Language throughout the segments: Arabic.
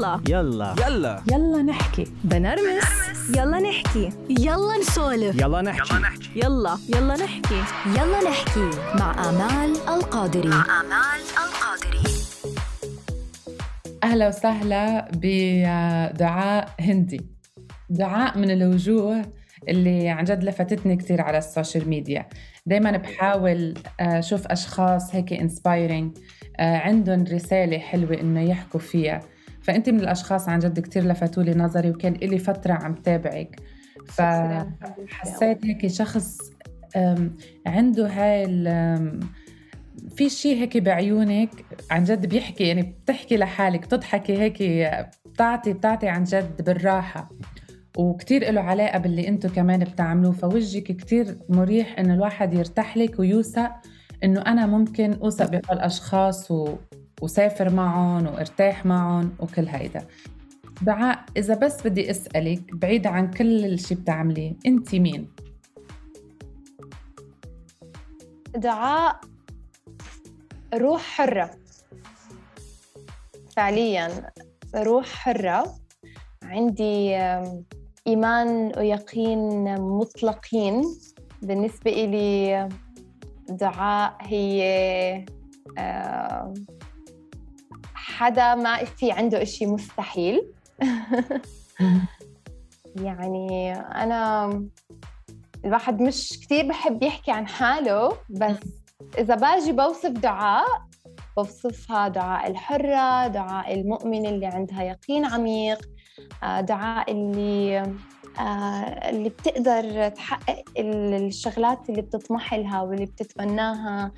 يلا يلا يلا يلا نحكي بنرمس. يلا نحكي. يلا نسولف. يلا نحكي. يلا يلا نحكي. يلا نحكي مع آمال القادري. أهلا وسهلا بدعاء هندي، دعاء من الوجوه اللي عن جد لفتتني كتير على السوشيال ميديا. دايما بحاول أشوف أشخاص هيك inspiring عندهم رسالة حلوة إنه يحكوا فيها، فأنت من الأشخاص عن جد كتير لفتولي نظري، وكان إلي فترة عم تابعك، فحسيت هيك شخص عنده هاي في شيء هيك بعيونك عن جد بيحكي، يعني بتحكي لحالك، بتضحكي هيك، بتعطي عن جد بالراحة، وكتير إله علاقة باللي أنتو كمان بتعملوه. فوجهك كتير مريح إنه الواحد يرتاح لك ويوثق إنه أنا ممكن أوثق بهالأشخاص وسافر معهم وارتاح معهم وكل هيدا. دعاء، إذا بس بدي أسألك بعيد عن كل الشي بتعمليه، أنت مين؟ دعاء روح حرة، فعلياً روح حرة، عندي إيمان ويقين مطلقين. بالنسبة إلي دعاء هي حدا ما في عنده إشي مستحيل. يعني أنا الواحد مش كتير بحب يحكي عن حاله، بس إذا باجي بوصف دعاء بوصفها دعاء الحرة، دعاء المؤمن اللي عندها يقين عميق، دعاء اللي بتقدر تحقق الشغلات اللي بتطمح لها واللي بتتمناها،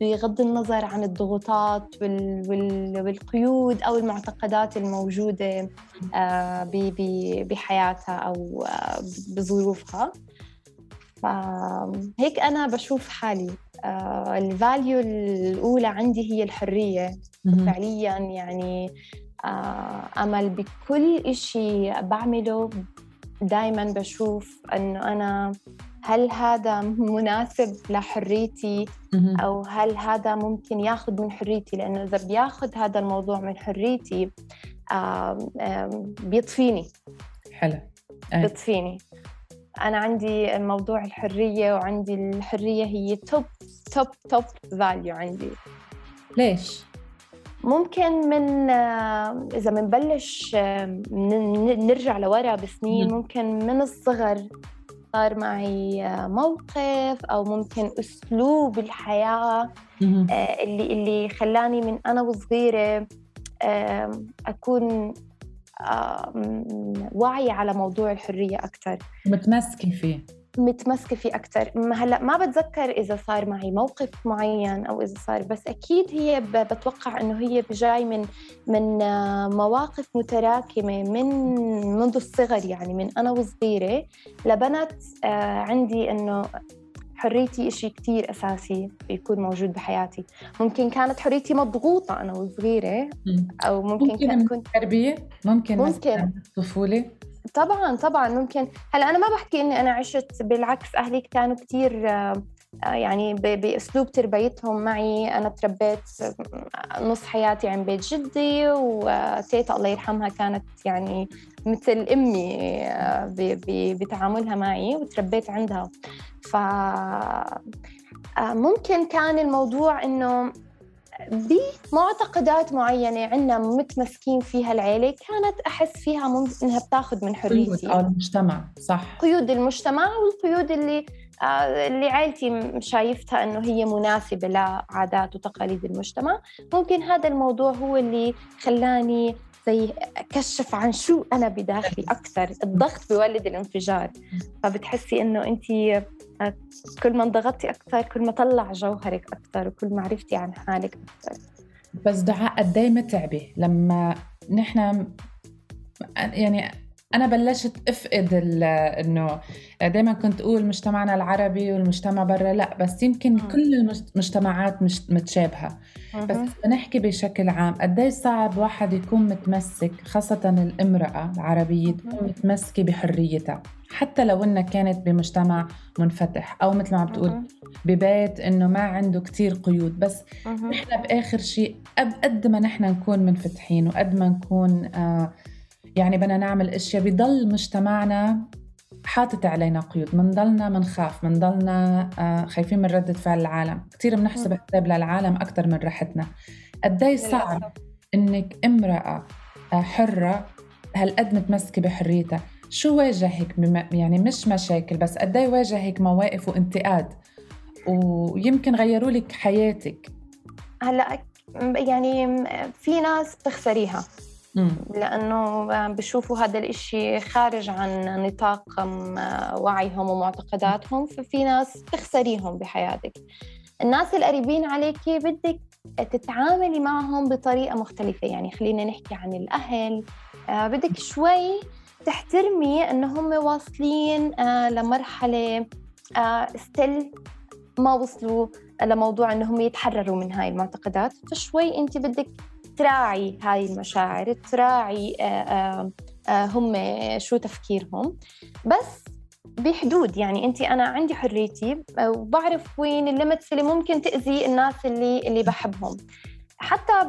بغض النظر عن الضغوطات والقيود أو المعتقدات الموجودة بحياتها أو بظروفها. فهيك أنا بشوف حالي الفاليو الأولى عندي هي الحرية فعلياً، يعني أمل بكل إشي بعمله دايماً بشوف أنه أنا هل هذا مناسب لحريتي أو هل هذا ممكن ياخد من حريتي، لأنه إذا بياخد هذا الموضوع من حريتي بيطفيني. حلو، بيطفيني. أنا عندي موضوع الحرية، وعندي الحرية هي توب توب توب فاليو عندي. ليش؟ ممكن من إذا منبلش نرجع لورا بسنين، ممكن من الصغر صار معي موقف أو ممكن أسلوب الحياة اللي خلاني من أنا وصغيرة أكون وعي على موضوع الحرية أكتر، متمسكة فيه أكتر. هلأ ما بتذكر إذا صار معي موقف معين أو إذا صار، بس أكيد هي بتوقع أنه هي بجاي من مواقف متراكمة منذ الصغر، يعني من أنا وصغيرة لبنت عندي أنه حريتي إشي كتير أساسي بيكون موجود بحياتي. ممكن كانت حريتي مضغوطة أنا وصغيرة، أو ممكن كنت تربية، ممكن طفولة، طبعاً ممكن. هلأ أنا ما بحكي إني أنا عشت، بالعكس أهلي كانوا كتير يعني بأسلوب تربيتهم معي. أنا تربيت نص حياتي عند بيت جدي، وتيتا الله يرحمها كانت يعني مثل أمي بتعاملها معي، وتربيت عندها. فممكن كان الموضوع إنه بمعتقدات معينة عنا متمسكين فيها العيلة، كانت أحس فيها إنها بتاخد من حريتي. قيود المجتمع، صح، قيود المجتمع والقيود اللي عائلتي شايفتها إنه هي مناسبة لعادات وتقاليد المجتمع. ممكن هذا الموضوع هو اللي خلاني زي أكشف عن شو أنا بداخلي أكثر. الضغط بيولد الانفجار، فبتحسي إنه أنتي كل ما انضغطتي أكثر كل ما طلع جوهرك أكثر، وكل ما عرفتي عن حالك أكثر. بس دعاء، قد ايه متعبة لما نحن يعني أنا بلشت أفقد إنه دايما كنت أقول مجتمعنا العربي والمجتمع برا، لأ بس يمكن كل المجتمعات مش متشابهة، بس بنحكي بشكل عام قدي صعب واحد يكون متمسك، خاصة الامرأة العربية تكون متمسكة بحريتها حتى لو إنها كانت بمجتمع منفتح أو مثل ما عم تقول ببيت إنه ما عنده كتير قيود، بس نحن بآخر شيء قد ما نحن نكون منفتحين وقد ما نكون يعني بدنا نعمل اشياء بضل مجتمعنا حاطط علينا قيود، منضلنا منخاف، منضلنا خايفين من ردة فعل العالم، كتير بنحسب حساب للعالم أكتر من راحتنا. قدي صعب إنك امرأة حرة هالقد متمسكة بحريتها. شو واجهك يعني مش مشاكل بس قدي واجهك مواقف وانتقاد ويمكن غيروا لك حياتك؟ هلا يعني في ناس بتخسريها لأنه بشوفوا هذا الإشي خارج عن نطاق وعيهم ومعتقداتهم، ففي ناس تخسريهم بحياتك. الناس القريبين عليكي بدك تتعاملي معهم بطريقة مختلفة، يعني خلينا نحكي عن الأهل، بدك شوي تحترمي أنه هم واصلين لمرحلة استل ما وصلوا لموضوع أنهم يتحرروا من هاي المعتقدات، فشوي أنت بدك تراعي هاي المشاعر، تراعي هم شو تفكيرهم، بس بحدود. يعني أنت أنا عندي حريتي وبعرف وين الليمتس اللي ممكن تأذي الناس اللي بحبهم.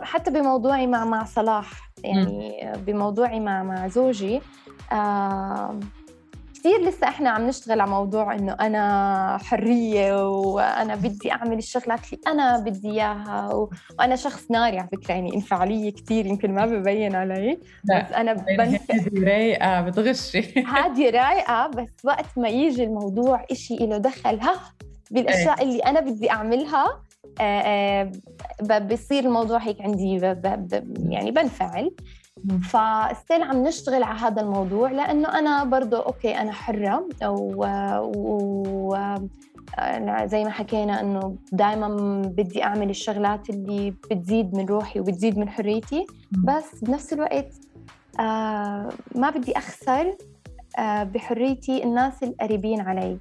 حتى بموضوعي مع صلاح، يعني بموضوعي مع زوجي كثير لسه إحنا عم نشتغل على موضوع إنه أنا حرية وأنا بدي أعمل الشغلات اللي أنا بدي إياها، وأنا شخص ناري على فكرة، يعني انفعالية كثير يمكن ما ببين علي، بس أنا هادي رايقة بتغشي هادي رايقة، بس وقت ما يجي الموضوع إشي إله دخلها بالأشياء اللي أنا بدي أعملها بصير الموضوع هيك عندي يعني بنفعل. فاستيل عم نشتغل على هذا الموضوع لأنه أنا برضو أوكي أنا حرة، وزي ما حكينا أنه دايما بدي أعمل الشغلات اللي بتزيد من روحي وبتزيد من حريتي، بس بنفس الوقت ما بدي أخسر بحريتي الناس القريبين علي.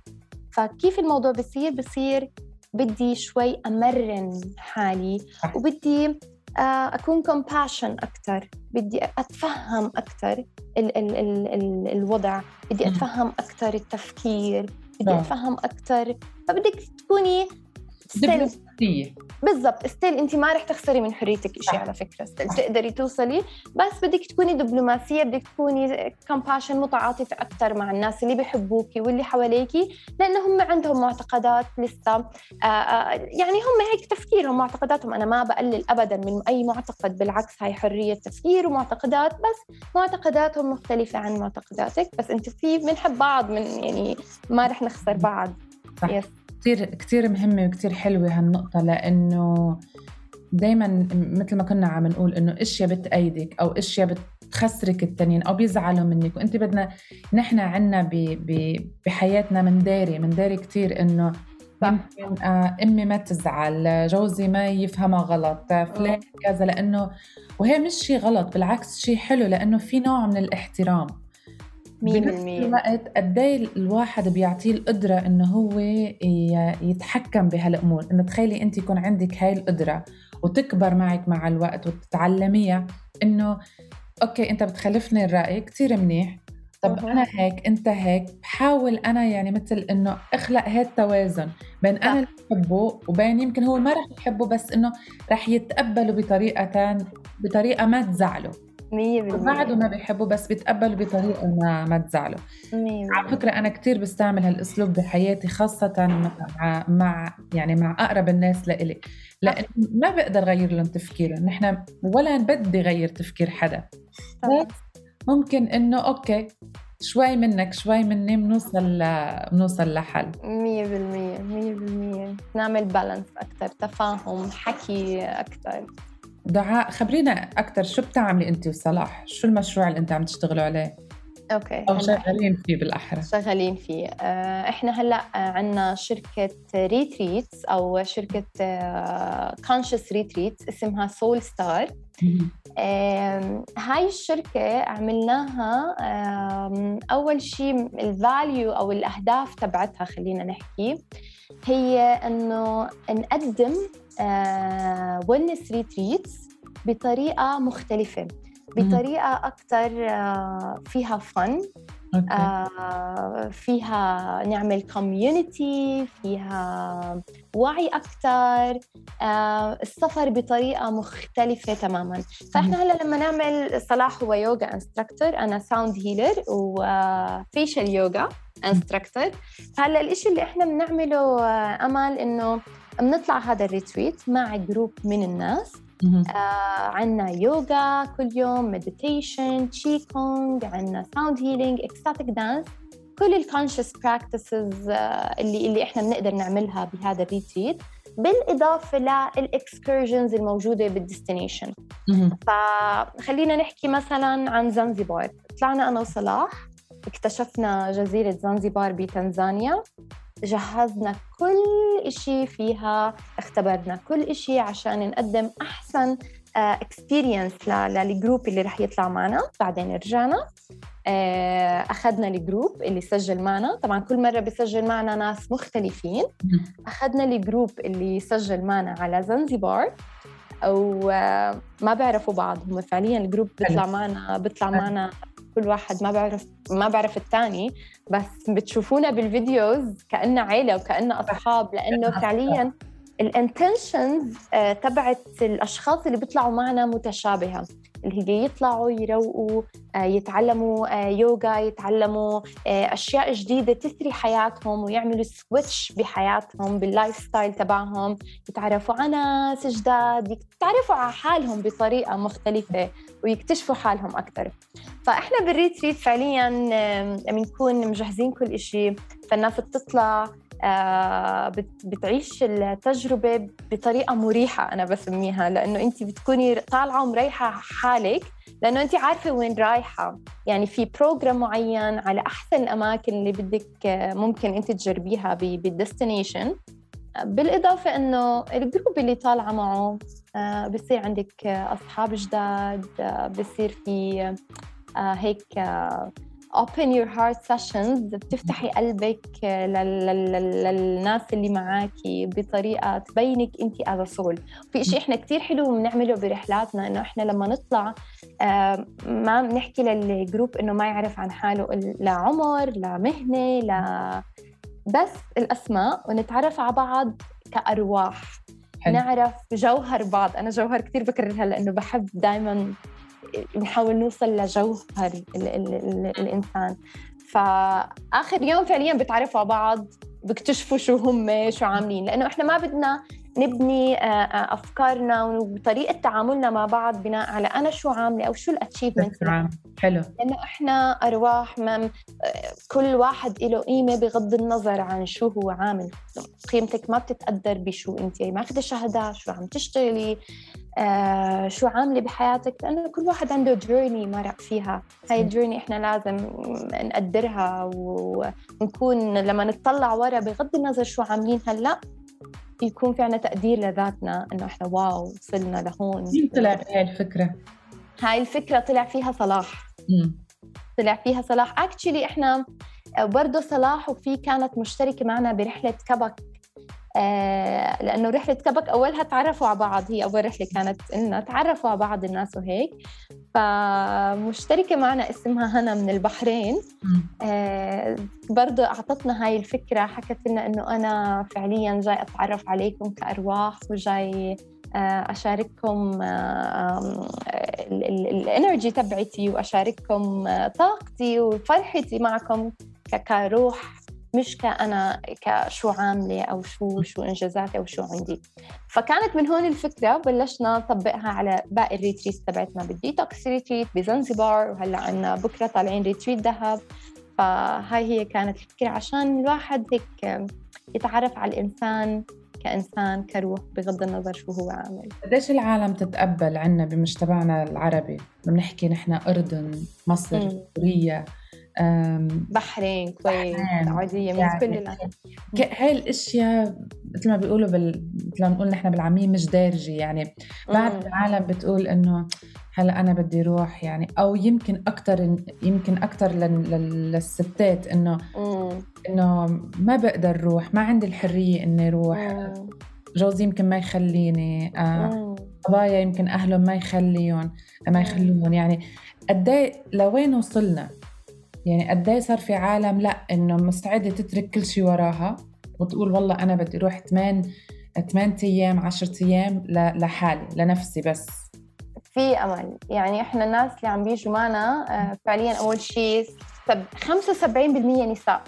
فكيف الموضوع بصير بدي شوي أمرن حالي، وبدي أكون compassion أكتر، بدي أتفهم أكتر ال الوضع، بدي أتفهم أكتر التفكير، بدي أتفهم أكتر. فبدك تكوني بالضبط استيل أنت ما رح تخسري من حريتك إشي على فكرة، تقدري توصلي، بس بدك تكوني دبلوماسية، بدك تكوني compassion متعاطفة أكتر مع الناس اللي بيحبوكي واللي حواليكي، لأنه هم عندهم معتقدات لسه يعني هم هيك تفكيرهم معتقداتهم. أنا ما بقلل أبدا من أي معتقد، بالعكس هاي حرية تفكير ومعتقدات، بس معتقداتهم مختلفة عن معتقداتك، بس أنت في بنحب بعض، من يعني ما رح نخسر بعض. كتير كتير مهمة وكتير حلوة هالنقطة، لأنه دايماً مثل ما كنا عم نقول إنه إشياء بتأيدك أو إشياء بتخسرك التانيين أو بيزعلوا منك، وإنت بدنا نحن عنا بحياتنا منداري كتير إنه أمي ما تزعل، جوزي ما يفهمها غلط، فلان كذا، لأنه وهي مش شي غلط، بالعكس شي حلو لأنه في نوع من الاحترام. بنفس الوقت قدي الواحد بيعطيه القدرة إنه هو يتحكم بهالأمور، إنه تخيلي أنت يكون عندك هاي القدرة وتكبر معك مع الوقت وتتعلميها، إنه أوكي أنت بتخلفني الرأي كتير منيح، طب أنا هيك أنت هيك، بحاول أنا يعني مثل إنه أخلق هالتوازن بين أنا اللي بحبه وبين يمكن هو ما رح يحبه، بس إنه رح يتقبله بطريقة ما تزعله 100%، بعده ما بيحبوا بس بيتقبلوا بطريقة ما تزعلوا. على فكرة أنا كتير بستعمل هالأسلوب بحياتي، خاصة مع يعني مع أقرب الناس لإلي، لأن ما بقدر غير لهم تفكيرهم، نحن ولا بدي غير تفكير حدا، بس ممكن إنه أوكي شوي منك شوي مني بنوصل لحل. 100% نعمل بالانس أكتر، تفاهم، حكي أكتر. دعاء، خبرينا أكتر شو بتعملي أنت وصلاح؟ شو المشروع اللي أنت عم تشتغلوا عليه؟ أوكي. أو شغالين فيه بالأحرى. شغالين فيه. إحنا هلأ عنا شركة ريتريتس أو شركة كونشس ريتريتس اسمها Soul Star. هاي الشركة عملناها أول شيء الفاليو أو الأهداف تبعتها خلينا نحكي هي أنه نقدم wellness retreats بطريقة مختلفة بطريقة أكتر فيها fun فيها نعمل community فيها وعي أكتر السفر بطريقة مختلفة تماماً. فإحنا هلأ لما نعمل صلاح هو يوغا انستراكتور أنا ساوند هيلر وفيشل يوغا انستراكتور. فهلأ الإشي اللي إحنا بنعمله أمل إنه بنطلع هذا الريتويت مع جروب من الناس عنا يوغا كل يوم مديتيشن تشي كونغ عنا ساوند هيلينج اكستاتيك دانس كل الكونشس براكتسز اللي احنا بنقدر نعملها بهذا الريتريت بالإضافة للإكسكيرجنز الموجودة بالديستنيشن. فخلينا نحكي مثلا عن زنجبار. طلعنا أنا وصلاح اكتشفنا جزيرة زنجبار بتنزانيا جهزنا كل إشي فيها اختبرنا كل إشي عشان نقدم أحسن experience للجروب اللي رح يطلع معنا. بعدين رجعنا أخذنا الجروب اللي سجل معنا طبعا كل مرة بيسجل معنا ناس مختلفين أخذنا الجروب اللي سجل معنا على زنجبار وما بيعرفوا بعض هم فعليا الجروب بيطلع معنا كل واحد ما بعرف الثاني بس بتشوفونا بالفيديوز كأننا عيلة وكأننا أصحاب لأنه فعلياً الانتنشنز تبعت الأشخاص اللي بيطلعوا معنا متشابهة اللي هي يطلعوا يروقوا يتعلموا يوغا يتعلموا أشياء جديدة تثري حياتهم ويعملوا سويتش بحياتهم باللايف ستايل تبعهم يتعرفوا على ناس جداد يتعرفوا على حالهم بطريقة مختلفة ويكتشفوا حالهم أكتر. فإحنا بالريتريت فعلياً بنكون مجهزين كل إشي فالناس بتطلع بتعيش التجربة بطريقة مريحة أنا بسميها لأنه أنت بتكوني طالعة ومريحة حالك لأنه أنت عارفة وين رايحة يعني في بروجرام معين على أحسن الأماكن اللي بدك ممكن أنت تجربيها بالديستنيشن. بالإضافة أنه الجروب اللي طالعة معه بصير عندك أصحاب جداد بصير في هيك open your heart sessions بتفتحي قلبك للناس اللي معاكي بطريقة تبينك انتي as a soul. في اشي احنا كتير حلو بنعمله برحلاتنا انه احنا لما نطلع ما بنحكي للجروب انه ما يعرف عن حاله لا عمر لا مهنة لا بس الاسماء ونتعرف على بعض كأرواح نعرف جوهر بعض. انا جوهر كتير بكررها لانه بحب دايما نحاول نوصل لجوهر الإنسان. فآخر يوم فعلياً بتعرفوا على بعض بكتشفوا شو هم شو عاملين لأنه إحنا ما بدنا نبني أفكارنا وطريقة تعاملنا مع بعض بناء على أنا شو عاملة أو شو الأتشيفمنت. حلو لأنه إحنا أرواح من كل واحد له قيمة بغض النظر عن شو هو عامل. قيمتك ما بتتقدر بشو أنت ماخذة شهادة شو عم تشتغلي شو عاملة بحياتك لأنه كل واحد عنده جورني مرق فيها. هاي الجورني إحنا لازم نقدرها ونكون لما نتطلع ورا بغض النظر شو عاملين هلأ يكون في عنا تقدير لذاتنا إنه إحنا واو وصلنا لهون. مين طلع فيها الفكرة؟ هاي الفكرة طلع فيها صلاح. Actually إحنا برضو صلاح وفي كانت مشتركة معنا برحلة كبك لأنه رحلة كبك أولها تعرفوا على بعض هي أول رحلة كانت إننا تعرفوا على بعض الناس وهيك. فمشتركة معنا اسمها هنا من البحرين برضو أعطتنا هاي الفكرة حكت لنا إنه أنا فعليا جاي أتعرف عليكم كأرواح وجاي أشارككم الانرجي تبعتي وأشارككم طاقتي وفرحتي معكم كروح مش كأنا كشو عاملة أو شو إنجازاتي أو شو عندي. فكانت من هون الفكرة بلشنا نطبقها على باقي الريتريت تبعتنا بالديتوكس ريتريت بزنجبار وهلأ عنا بكرة طالعين ريتريت دهب. فهاي هي كانت الفكرة عشان الواحد هيك يتعرف على الإنسان كإنسان كروح بغض النظر شو هو عامل. قديش العالم تتقبل عنا بمجتمعنا العربي؟ بنحكي نحن أردن مصر سوريا بحرين، كويت، السعودية، من كل هاي الاشياء مثل ما بيقولوا مثل ما بنقول نحن بالعامية مش دارجة. يعني بعد العالم بتقول انه هلا انا بدي روح يعني، او يمكن اكثر للستات انه ما بقدر روح، ما عندي الحرية اني روح، جوزي يمكن ما يخليني، بابايا يمكن اهلهم ما يخلون. يعني قد لوين وصلنا، يعني قد صار في عالم لا انه مستعده تترك كل شيء وراها وتقول والله انا بدي اروح 8 ايام 10 ايام لحالي لنفسي. بس في امل، يعني احنا الناس اللي عم بيجوا معنا فعليا اول شيء 75% نساء.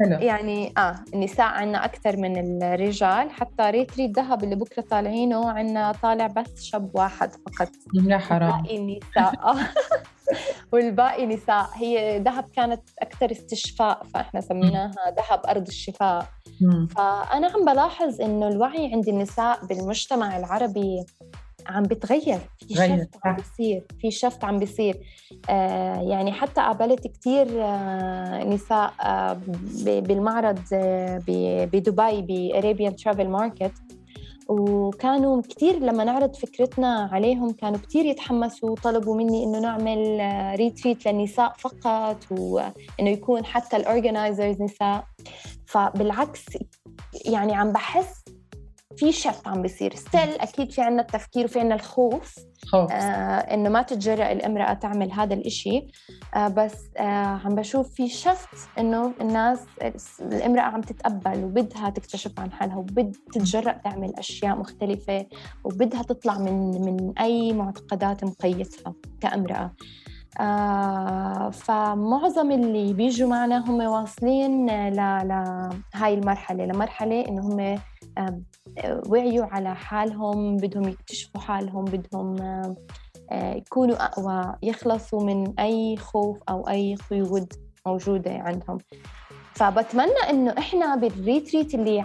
يعني النساء عنا أكثر من الرجال، حتى ريتريت دهب اللي بكرة طالعينه عنا طالع بس شاب واحد فقط، لا حرام، النساء والباقي نساء. هي دهب كانت أكثر استشفاء، فإحنا سميناها دهب أرض الشفاء. فأنا عم بلاحظ إنه الوعي عند النساء بالمجتمع العربي عم بتغير، في شفت عم بيصير، يعني حتى قابلت كتير نساء بالمعرض بدبي بأريبيان ترافل ماركت، وكانوا كتير لما نعرض فكرتنا عليهم كانوا كتير يتحمسوا، وطلبوا مني إنه نعمل ريتريت للنساء فقط، وإنه يكون حتى الأورجنايزرز نساء. فبالعكس يعني عم بحس في شفت عم بيصير. ستيل أكيد في عنا التفكير وفي عنا الخوف. إنه ما تتجرأ الامرأة تعمل هذا الإشي، بس عم بشوف في شفت إنه الناس الامرأة عم تتقبل وبدها تكتشف عن حالها، وبد تتجرأ تعمل أشياء مختلفة، وبدها تطلع من أي معتقدات مقيدتها كامرأة. فمعظم اللي بيجوا معنا هم واصلين لهاي المرحلة، إنه هم وعيوا على حالهم، بدهم يكتشفوا حالهم، بدهم يكونوا أقوى، يخلصوا من أي خوف أو أي قيود موجودة عندهم. فبتمنى إنه إحنا بالريتريت اللي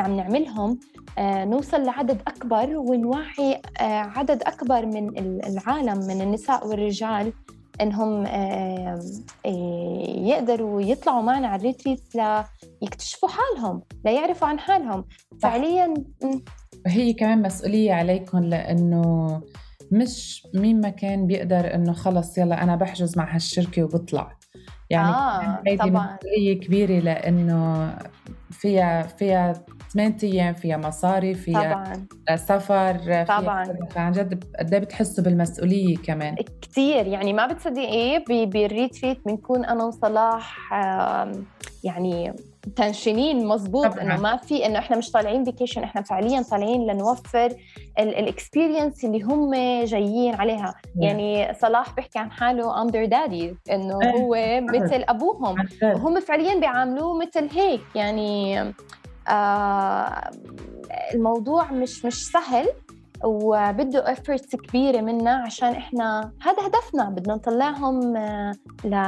عم نعملهم نوصل لعدد أكبر، ونوعي عدد أكبر من العالم، من النساء والرجال، إنهم يقدروا يطلعوا معنا على الريتريت ليكتشفوا حالهم، ليعرفوا عن حالهم فعلياً. وهي كمان مسؤولية عليكم، لأنه مش مين ما كان بيقدر إنه خلص يلا أنا بحجز مع هالشركة وبطلع. يعني هيدي مسؤولية كبيرة، لأنه فيها 8 أيام، فيها مصاري، فيها سفر، فعن جد قد ايه بتحسوا بالمسؤولية كمان كتير. يعني ما بتصدقي بالريتريت بنكون أنا وصلاح يعني تنشنين مزبوط، إنه ما في إنه إحنا مش طالعين فيكيشن، إحنا فعلياً طالعين لنوفر الإكسبيرينس اللي هم جايين عليها. يعني صلاح بيحكي عن حاله أندر دادي، إنه هو مثل أبوهم، وهم فعلياً بيعاملوه مثل هيك. يعني الموضوع مش سهل، وبده efforts كبيرة منا، عشان إحنا هذا هدفنا، بدنا نطلعهم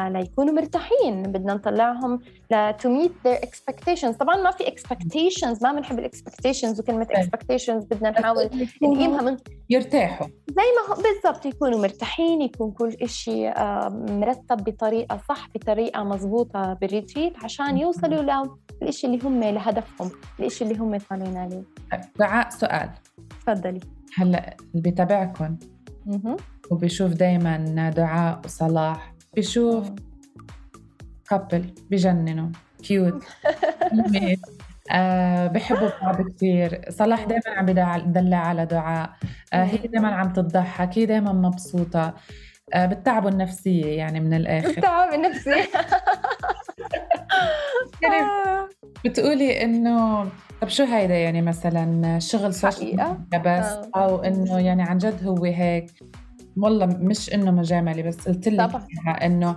ليكونوا مرتاحين، بدنا نطلعهم to meet their expectations. طبعاً ما في expectations، ما بنحب expectations، وكلمة expectations بدنا نحاول نقيمها من يرتاحوا زي ما هو بالضبط، يكونوا مرتاحين، يكون كل إشي مرتب بطريقة صح، بطريقة مضبوطة بالريتريت، عشان يوصلوا للإشي اللي هم لهدفهم، الإشي اللي هم طالعين عليه. دعاء، سؤال، تفضلي. هلا اللي بيتابعكم وبيشوف دائما دعاء وصلاح، بيشوف كابل بجننوا كيوت، بحبوا بعض كثير. صلاح دائما عم يدلع على دعاء، هي دائما عم تضحك، هي دائما مبسوطه، بتتعبوا النفسية يعني من الآخر، بتتعب النفسية. بتقولي إنه طب شو هيدا، يعني مثلا شغل سوشيال بس، أو إنه يعني عن جد هو هيك، والله مش إنه مجاملة، بس قلت لك إنه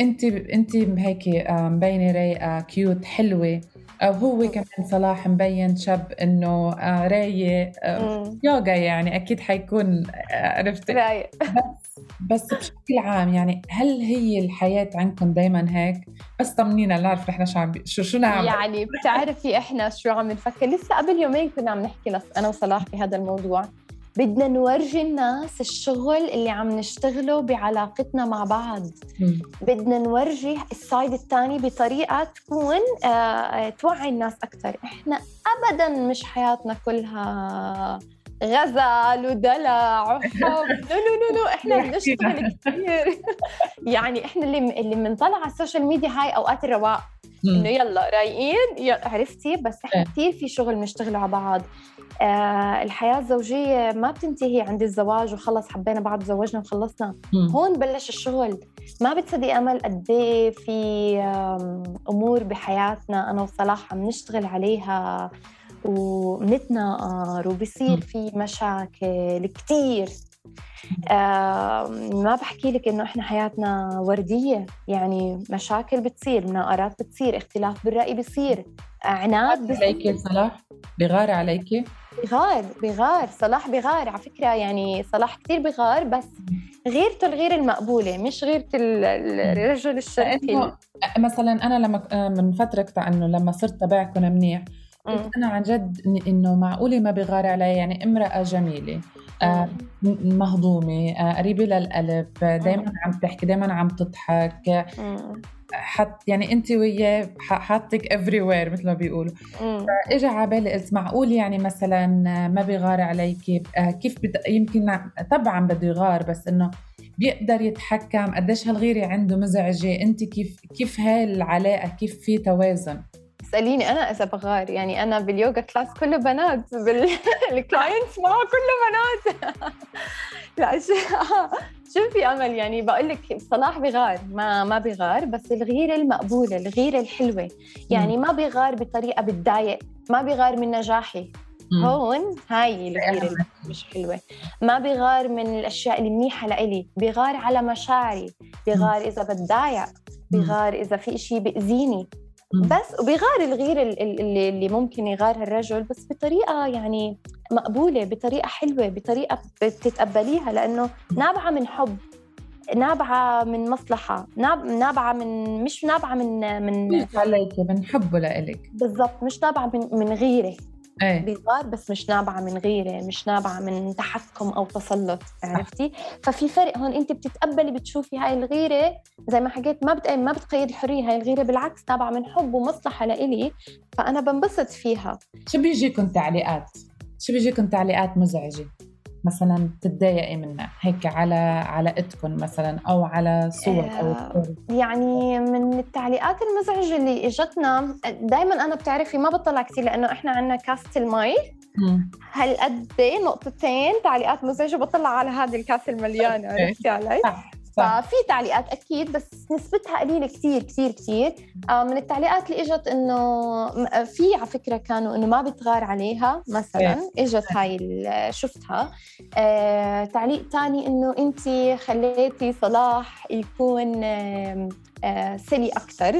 أنت هيك مبينة رايقة كيوت حلوة، أو هو كمان صلاح مبين شاب إنه رايق يوغا، يعني أكيد حيكون عرفت رايق. بس بشكل عام يعني هل هي الحياة عندكم دايما هيك؟ بس طمنينا، لا عرف إحنا شو نعمل. يعني بتعرفي إحنا شو عم نفكر، لسه قبل يومين كنا عم نحكي أنا وصلاح في هذا الموضوع، بدنا نورجي الناس الشغل اللي عم نشتغله بعلاقتنا مع بعض. بدنا نورجي السايد الثاني بطريقة تكون توعي الناس أكثر. إحنا أبداً مش حياتنا كلها غزل ودلع وحب، نو إحنا بنشتغل كثير. يعني إحنا اللي منطلع على السوشيال ميديا هاي أوقات الرواق إنه يلا رايقين، عرفتي، بس إحنا كثير في شغل بنشتغله على بعض. الحياة الزوجية ما بتنتهي عند الزواج وخلص حبينا بعض زوجنا وخلصنا. هون بلش الشغل. ما بتصدق أمل قد ايه في أمور بحياتنا أنا وصلاح عم نشتغل عليها ومنتناقر وبيصير في مشاكل كتير. ما بحكي لك إنه إحنا حياتنا وردية، يعني مشاكل بتصير، مناقرات بتصير، اختلاف بالرأي بتصير، عناد بتصير. صلاح بغار عليك، بغار صلاح بغار على فكرة، يعني صلاح كتير بغار، بس غيرته الغير المقبولة مش غيرة الرجل الشركي. مثلا أنا لما من فترة كتا أنه لما صرت تبعكم منيح أنا عن جد إنه معقولة ما بغار علي، يعني امرأة جميلة مهضومة قريبة للقلب، دايما عم تحكي، دايما عم تضحك، حط يعني أنت وياه حاطك everywhere مثل ما بيقولوا. فإجا عبالي قلت معقول يعني مثلا ما بغار عليك، كيف يمكن طبعا بده يغار، بس إنه بيقدر يتحكم قديش هالغيرة عنده مزعجة. أنت كيف هالعلاقة، كيف في توازن؟ سأليني أنا إذا بغار، يعني أنا باليوغا كلاس كله بنات، بالكلاينتس معه كله بنات. لا شوفي أمل، يعني بقولك صلاح بغار، ما بغار، بس الغيرة المقبولة، الغيرة الحلوة. يعني ما بغار بطريقة بتضايق، ما بغار من نجاحي، هون هاي الغيرة مش حلوة. ما بغار من الأشياء اللي منيحة لإلي، بغار على مشاعري، بغار إذا بتضايق، بغار إذا في إشي بأذيني، بس وبيغار الغير اللي ممكن يغار هالرجل، بس بطريقة يعني مقبولة، بطريقة حلوة، بطريقة بتتقبليها، لأنه نابعة من حب، نابعة من مصلحة، نابعة من، مش نابعة من عليك، من حبه لإلك بالضبط، مش نابعة من غيرة. بيغار بس مش نابعة من غيرة، مش نابعة من تحكم أو تسلط، عرفتي؟ ففي فرق هون، أنت بتتقبلي، بتشوفي هاي الغيرة زي ما حكيت ما بتقيد الحرية، هاي الغيرة بالعكس نابعة من حب ومصلحة لإلي، فأنا بنبسط فيها. شو بيجيكم تعليقات مزعجة مثلا تتضايقي منها هيك على علاقتكم مثلا او على صور او يعني من التعليقات المزعجه اللي اجتنا دائما؟ انا بتعرفي ما بطلع كثير لانه احنا عندنا كاسه المي هالقد نقطتين تعليقات مزعجه بطلع على هذه الكاسه المليانه، عرفتي علي؟ ففي تعليقات أكيد بس نسبتها قليلة كتير كتير كتير. من التعليقات اللي إجت إنه في على فكرة كانوا إنه ما بتغار عليها مثلاً، إجت هاي اللي شفتها. تعليق تاني إنه أنتي خليتي صلاح يكون سلي أكتر.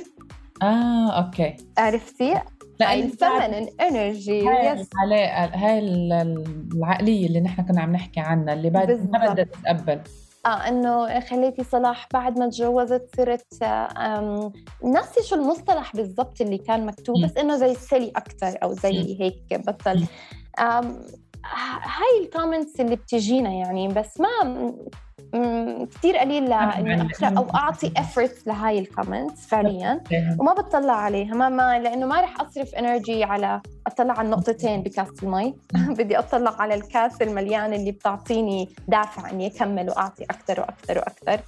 أوكي، عرفتي؟ هاي الفمنن انرجي، هاي العقلية اللي نحن كنا عم نحكي عنها، اللي بعد ما بدها تتقبل. إنه خليتي صلاح بعد ما تجوزت صرت ناسي شو المصطلح بالضبط اللي كان مكتوب، بس إنه زي سلي أكتر أو زي هيك بطل. هاي الكومنتس اللي بتجينا يعني، بس ما كتير قليل لأنه أقرأ أو أعطي إفورت لهاي الكومنتس فعلياً، وما بتطلع عليها ما لأنه ما رح أصرف إنرجي على أطلع على النقطتين بكاس المي. بدي أطلع على الكاس المليان اللي بتعطيني دافع أني أكمل وأعطي أكتر وأكتر وأكتر،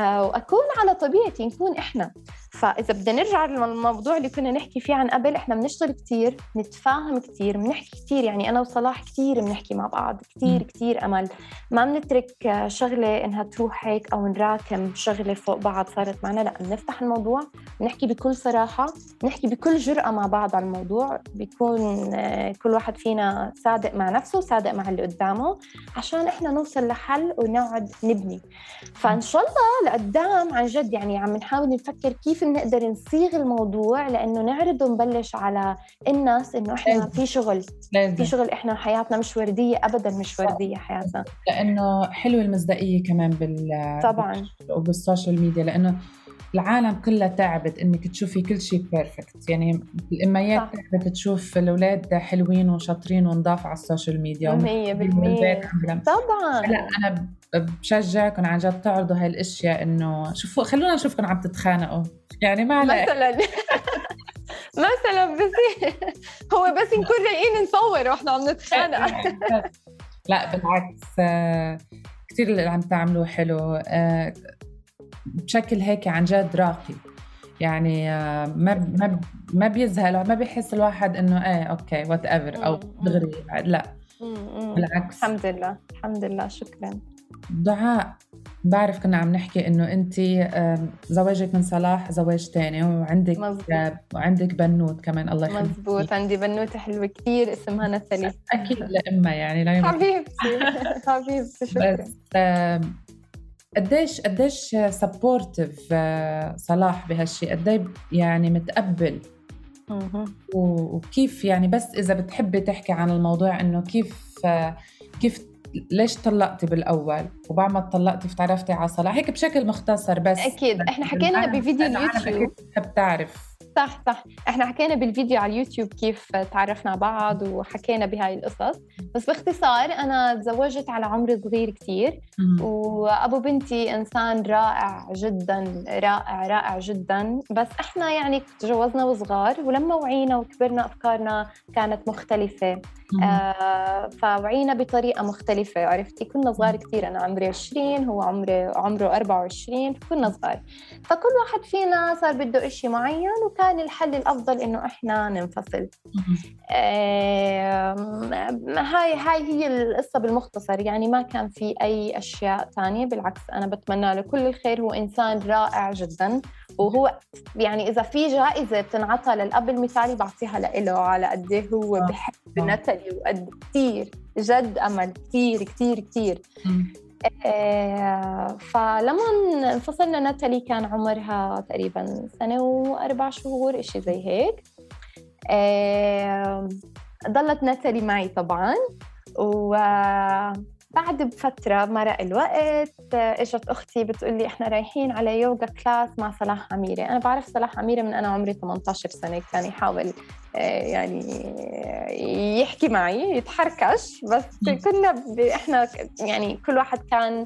وأكون على طبيعتي، نكون إحنا. فإذا بدنا نرجع للموضوع اللي كنا نحكي فيه عن قبل، إحنا بنشتغل كتير، نتفاهم كتير، بنحكي كتير، يعني أنا وصلاح كتير بنحكي مع بعض كتير كتير أمل، ما بنترك شغلة إنها تروح هيك أو نراكم شغلة فوق بعض صارت معنا، لأ بنفتح الموضوع، بنحكي بكل صراحة، بنحكي بكل جرأة مع بعض على الموضوع، بيكون كل واحد فينا صادق مع نفسه وصادق مع اللي قدامه، عشان إحنا نوصل لحل ونقعد نبني. فإن شاء الله لقدام عن جد يعني عم نحاول نفكر كيف نقدر نصيغ الموضوع لأنه نعرضه ونبلش على الناس إنه إحنا في شغل، في شغل، إحنا حياتنا مش وردية أبدا، مش وردية حياتنا، لأنه حلو المصداقية كمان طبعا وبالسوشيال ميديا، لأنه العالم كلها تعبت انك تشوفي كل شيء بيرفكت، يعني الاميات تعبت تشوف الاولاد حلوين وشاطرين ونضاف على السوشيال ميديا 100%. طبعا لا، انا بشجعكم عن جد تعرضوا هاي الاشياء، انه شوفوا خلونا نشوفكم عم تتخانقوا، يعني ما مثلا مثلا بس هو بس نكون رايقين نصور واحنا عم نتخانق. لا بالعكس، كثير اللي عم تعملوه حلو بشكل هيك عن جد راقي، يعني ما بيزهل، ما بيحس الواحد انه ايه اوكي وات ايفر او دغري، لا بالعكس. الحمد لله الحمد لله. شكرا دعاء، بعرف كنا عم نحكي انه انت زواجك من صلاح زواج تاني، وعندك مزبوط. وعندك بنوت كمان الله يخليك. مزبوط، عندي بنوتة حلوة كتير اسمها نتالي. اكيد لأمها يعني لا حبيبتي حبيبتي شكرا. بس قديش سبورتيف صلاح بهالشيء، قديه يعني متقبل وكيف يعني، بس اذا بتحبي تحكي عن الموضوع انه كيف ليش طلقتي بالأول وبعد ما طلقتي فتعرفتي على صلاح هيك بشكل مختصر بس. أكيد إحنا حكينا بفيديو اليوتيوب. بحب تعرف. صح إحنا حكينا بالفيديو على اليوتيوب كيف تعرفنا بعض وحكينا بهاي القصص، بس باختصار أنا تزوجت على عمر صغير كتير، وأبو بنتي إنسان رائع جدا، رائع جدا، بس إحنا يعني تجوزنا وصغار، ولما وعينا وكبرنا أفكارنا كانت مختلفة. فوعينا بطريقة مختلفة، عرفتي كنا صغار كتير، أنا عمري 20 هو عمره 24، كنا صغار، فكل واحد فينا صار بده إشي معين، وكان الحل الأفضل إنه إحنا ننفصل. هاي هي القصة بالمختصر، يعني ما كان في أي أشياء تانية، بالعكس أنا بتمنى له كل الخير، هو إنسان رائع جداً، وهو يعني إذا في جائزة بتنعطى للأب المثالي بعطيها لإله، على قد هو بحب نتالي وقد كتير جد أمل كتير كتير كتير. فلما انفصلنا نتالي كان عمرها تقريبا 1 و4 شهور إشي زي هيك. ضلت نتالي معي طبعا، وبعد بفترة مرق الوقت إجت أختي بتقولي إحنا رايحين على يوغا كلاس مع صلاح عميرة. أنا بعرف صلاح عميرة من أنا عمري 18 سنة، كان يحاول يعني يحكي معي يتحركش، بس كنا إحنا يعني كل واحد كان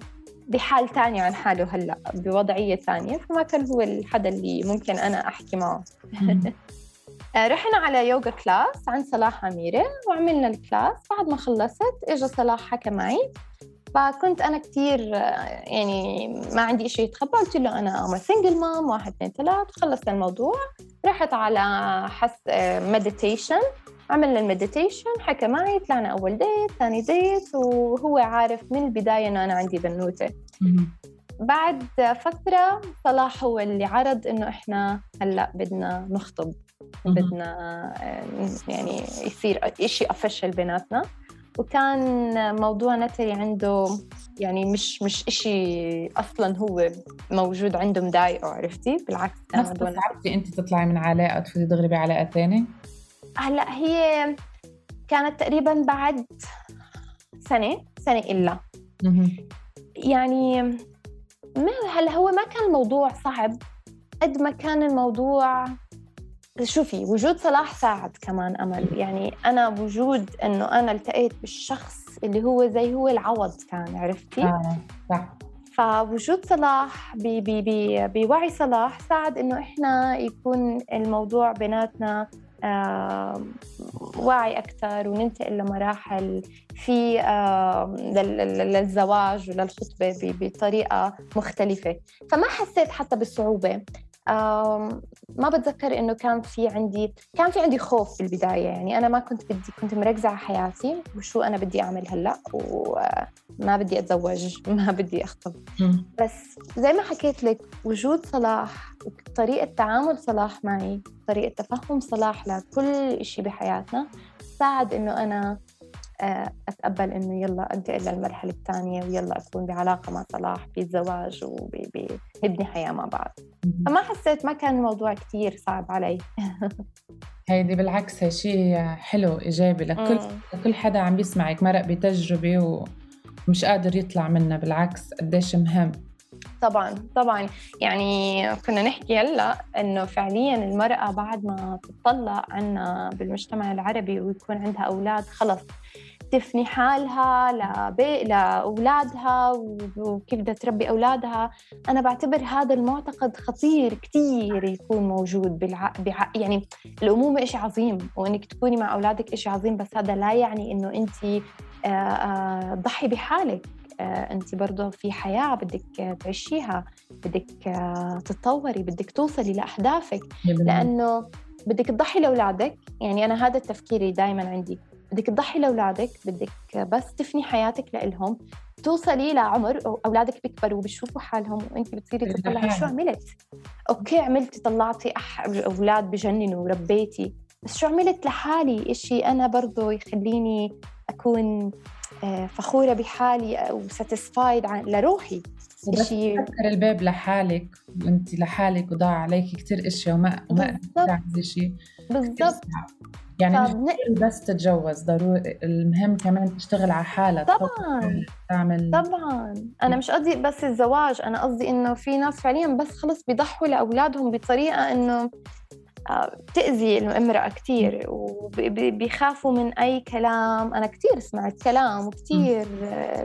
بحال تانية عن حاله، هلأ بوضعية تانية، فما كان هو الحدا اللي ممكن أنا أحكي معه. رحنا على يوغا كلاس عند صلاح عميرة وعملنا الكلاس. بعد ما خلصت إجا صلاح حكى معي، فكنت أنا كتير يعني ما عندي إشي يتخبى، قلت له أنا سنجل مام 1 2 3. خلصنا الموضوع، رحت على مديتيشن، عملنا المديتيشن، حكى معي، طلعنا أول ديت ثاني ديت، وهو عارف من البداية إنه أنا عندي بنوتة. بعد فترة صلاح هو اللي عرض إنه إحنا هلأ بدنا نخطب، بدنا يعني يصير إشي أفشل بيناتنا، وكان موضوع نتالي عنده يعني مش إشي أصلاً هو موجود عنده مضايقه، عرفتي بالعكس. نفس تعرفتي أنت تطلعي من علاقة تفوتي دغري بعلاقة تاني؟ هلأ هي كانت تقريباً بعد سنة إلا، يعني هلا هو ما كان الموضوع صعب قد ما كان الموضوع، شوفي وجود صلاح ساعد كمان أمل، يعني أنا وجود أنه أنا التقيت بالشخص اللي هو زي هو العوض كان، عرفتي؟ صح. فوجود صلاح بوعي صلاح ساعد أنه إحنا يكون الموضوع بيناتنا واعي أكتر، وننتقل لمراحل في للزواج وللخطبة بطريقة مختلفة، فما حسيت حتى بالصعوبة. ما بتذكر إنه كان في عندي خوف بالبداية، يعني أنا ما كنت مركزة على حياتي وشو أنا بدي أعمل هلأ، وما بدي أتزوج، ما بدي أخطب، بس زي ما حكيت لك وجود صلاح وطريقة تعامل صلاح معي، طريقة تفهم صلاح لكل إشي بحياتنا ساعد إنه أنا أتقبل إنه يلا أنتقل للمرحلة الثانية، ويلا أكون بعلاقة مع صلاح بالزواج وبنبني حياة مع بعض. فما حسيت، ما كان الموضوع كتير صعب علي. هيدي بالعكس شيء حلو إيجابي لكل حدا عم بيسمعك مرق بتجربة ومش قادر يطلع منها، بالعكس قديش مهم طبعا يعني كنا نحكي هلا انه فعليا المرأة بعد ما تطلع عنا بالمجتمع العربي ويكون عندها اولاد خلص تفني حالها لأولادها وكيف بدها تربي أولادها. أنا بعتبر هذا المعتقد خطير كتير يكون موجود يعني الأمومة إشي عظيم وإنك تكوني مع أولادك إشي عظيم، بس هذا لا يعني إنه أنت ضحي بحالك، أنت برضو في حياة بدك تعيشيها، بدك تتطوري، بدك توصلي لأهدافك، لأنه بدك تضحي لأولادك. يعني أنا هذا تفكيري دايماً عندي، بدك تضحي لأولادك، بدك بس تفني حياتك لإلهم، توصلي لعمر أولادك بيكبروا وبيشوفوا حالهم وأنت بتصيري تطلعي شو عملت. أوكي عملتي طلعتي أولاد بجننوا وربيتي، بس شو عملت لحالي؟ إشي أنا برضو يخليني أكون فخورة بحالي وساتسفايد لروحي. إشي تسكر الباب لحالك وأنت لحالك وضاع عليك كتير إشياء وما تعملي شيء بالضبط. يعني بس تتجوز ضروري، المهم كمان تشتغل على حالك. طبعاً أنا مش قصدي بس الزواج، أنا قصدي إنه في ناس فعلياً بس خلص بيضحوا لأولادهم بطريقة إنه بتأذي المرأة كتير، وبيخافوا من أي كلام. أنا كتير سمعت كلام وكتير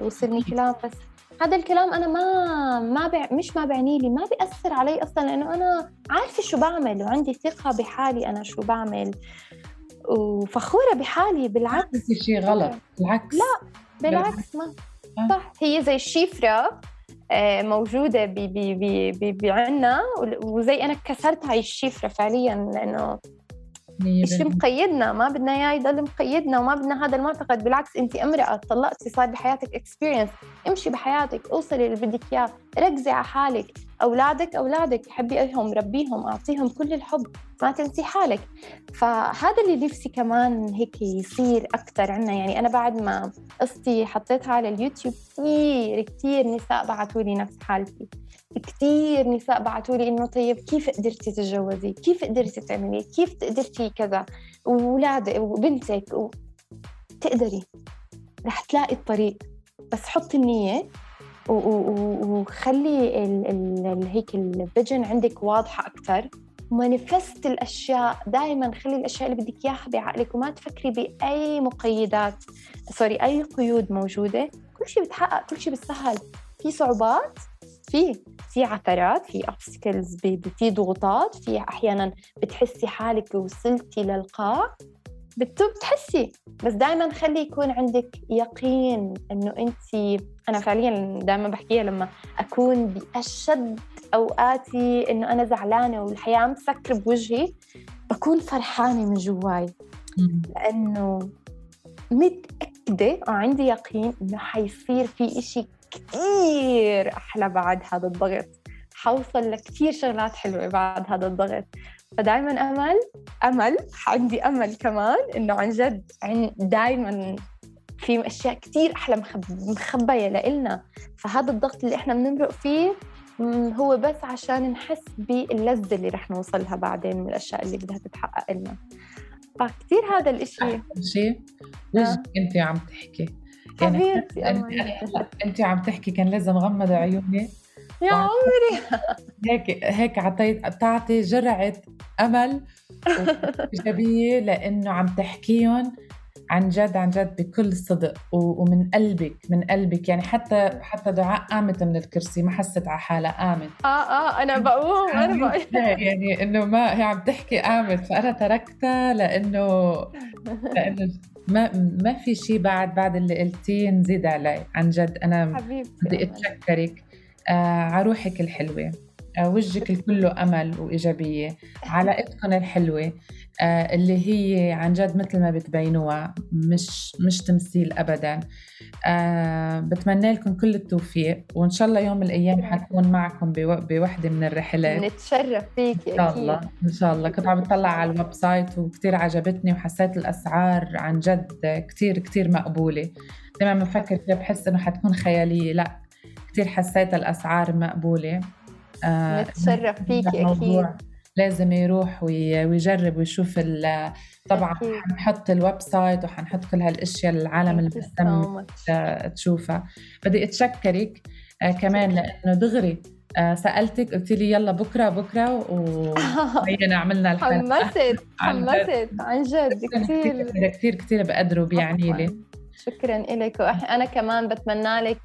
وصلني كلام، بس هذا الكلام أنا ما بعني لي، ما بيأثر علي أصلاً، لأنه أنا عارفة شو بعمل وعندي ثقة بحالي أنا شو بعمل وفخورة بحالي. بالعكس شيء غلط، بالعكس لا بالعكس ما صح. هي زي الشفرة موجودة بعنا، وزي أنا كسرت هاي الشفرة فعليا، لأنه إشي مقيدنا، ما بدنا إياه يضل مقيدنا وما بدنا هذا المعتقد. بالعكس أنت امرأة طلقتي، صار بحياتك experience، امشي بحياتك، اوصلي اللي بدك إياه، ركزي على حالك. أولادك حبي لهم، ربيهم، أعطيهم كل الحب، ما تنسي حالك. فهذا اللي نفسي كمان هيك يصير أكتر عنا. يعني أنا بعد ما قصتي حطيتها على اليوتيوب كتير نساء بعثوا لي نفس حالتي، كتير نساء بعثوا لي إنه طيب كيف قدرتي تتجوزي، كيف قدرتي تعملي، كيف قدرتي كذا، وولادك وبنتك تقدري، رح تلاقي الطريق، بس حطي النية وخلي هيك الفيجن عندك واضحة أكتر، ومانيفست الأشياء دائما. خلي الأشياء اللي بدك إياها بعقلك، وما تفكري بأي أي قيود موجودة. كل شيء بتحقق، كل شيء بتسهل. في صعوبات، في عثرات، في obstacles، في ضغوطات، في أحيانا بتحسي حالك وصلتي للقاع بتحسي، بس دائما خلي يكون عندك يقين انه انت. انا فعليا دائما بحكيها لما اكون باشد اوقاتي انه انا زعلانه والحياه مسكر بوجهي، بكون فرحانه من جواي، لانه متاكده وعندي يقين انه حيصير في اشي كتير احلى بعد هذا الضغط، حوصل لكتير شغلات حلوه بعد هذا الضغط. فدايماً أمل عندي، أمل كمان إنه عن جد دايماً في أشياء كتير أحلى مخبية لإلنا. فهذا الضغط اللي إحنا بنمرق فيه هو بس عشان نحس باللذة اللي رح نوصلها بعدين من الأشياء اللي بدها تتحقق لنا. فكتير هذا الإشي أحسن شيء وجهك أنت عم تحكي، يعني أنت عم تحكي كان لازم غمض عيوني يا عمري. هيك بتعطي جرعة أمل وإيجابية، لأنه عم تحكيهم عن جد بكل صدق ومن قلبك، يعني حتى دعاء قامت من الكرسي، ما حست على حالها، قامت. أنا بقوم، يعني إنه ما هي عم تحكي قامت، فأنا تركتها لأنه ما في شي بعد اللي قلتيه نزيد علي. عن جد أنا بدي أتشكرك على روحك الحلوة، وجهك الكله أمل وإيجابية، علاقتكم الحلوة اللي هي عن جد مثل ما بتبينوها، مش تمثيل أبداً. بتمنى لكم كل التوفيق، وإن شاء الله يوم من الأيام حكون معكم بوحدة من الرحلات. نتشرف فيك إن شاء الله. كنت عم بتطلع على الويب سايت وكتير عجبتني، وحسيت الأسعار عن جد كتير مقبولة. دايماً بفكر فيها بحس إنه حتكون خيالية، لأ كتير حسيت الأسعار مقبولة. نتشرف فيكي أكيد، لازم يروح ويجرب ويشوف. طبعاً حنحط الويب سايت وحنحط كل هالأشياء للعالم اللي بتسمع تشوفها. بدي أتشكرك كمان لأنه دغري سألتك قلت لي يلا بكرة وبينا عملنا الحلقة. حمست عن جد كتير بقدروا بيعني لي. شكراً إليك، وأنا كمان بتمنى لك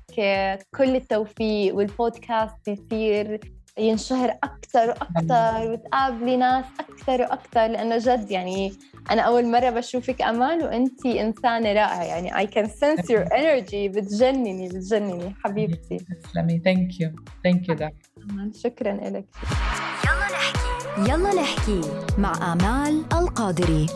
كل التوفيق، والبودكاست يصير ينشهر أكتر وأكتر وتقابلي ناس أكتر وأكتر، لأنه جد يعني أنا أول مرة بشوفك أمال وأنتي إنسانة رائعة، يعني I can sense your energy، بتجنني حبيبتي. تسلمي. thank you ده. شكراً إليك. يلا نحكي مع آمال القادري.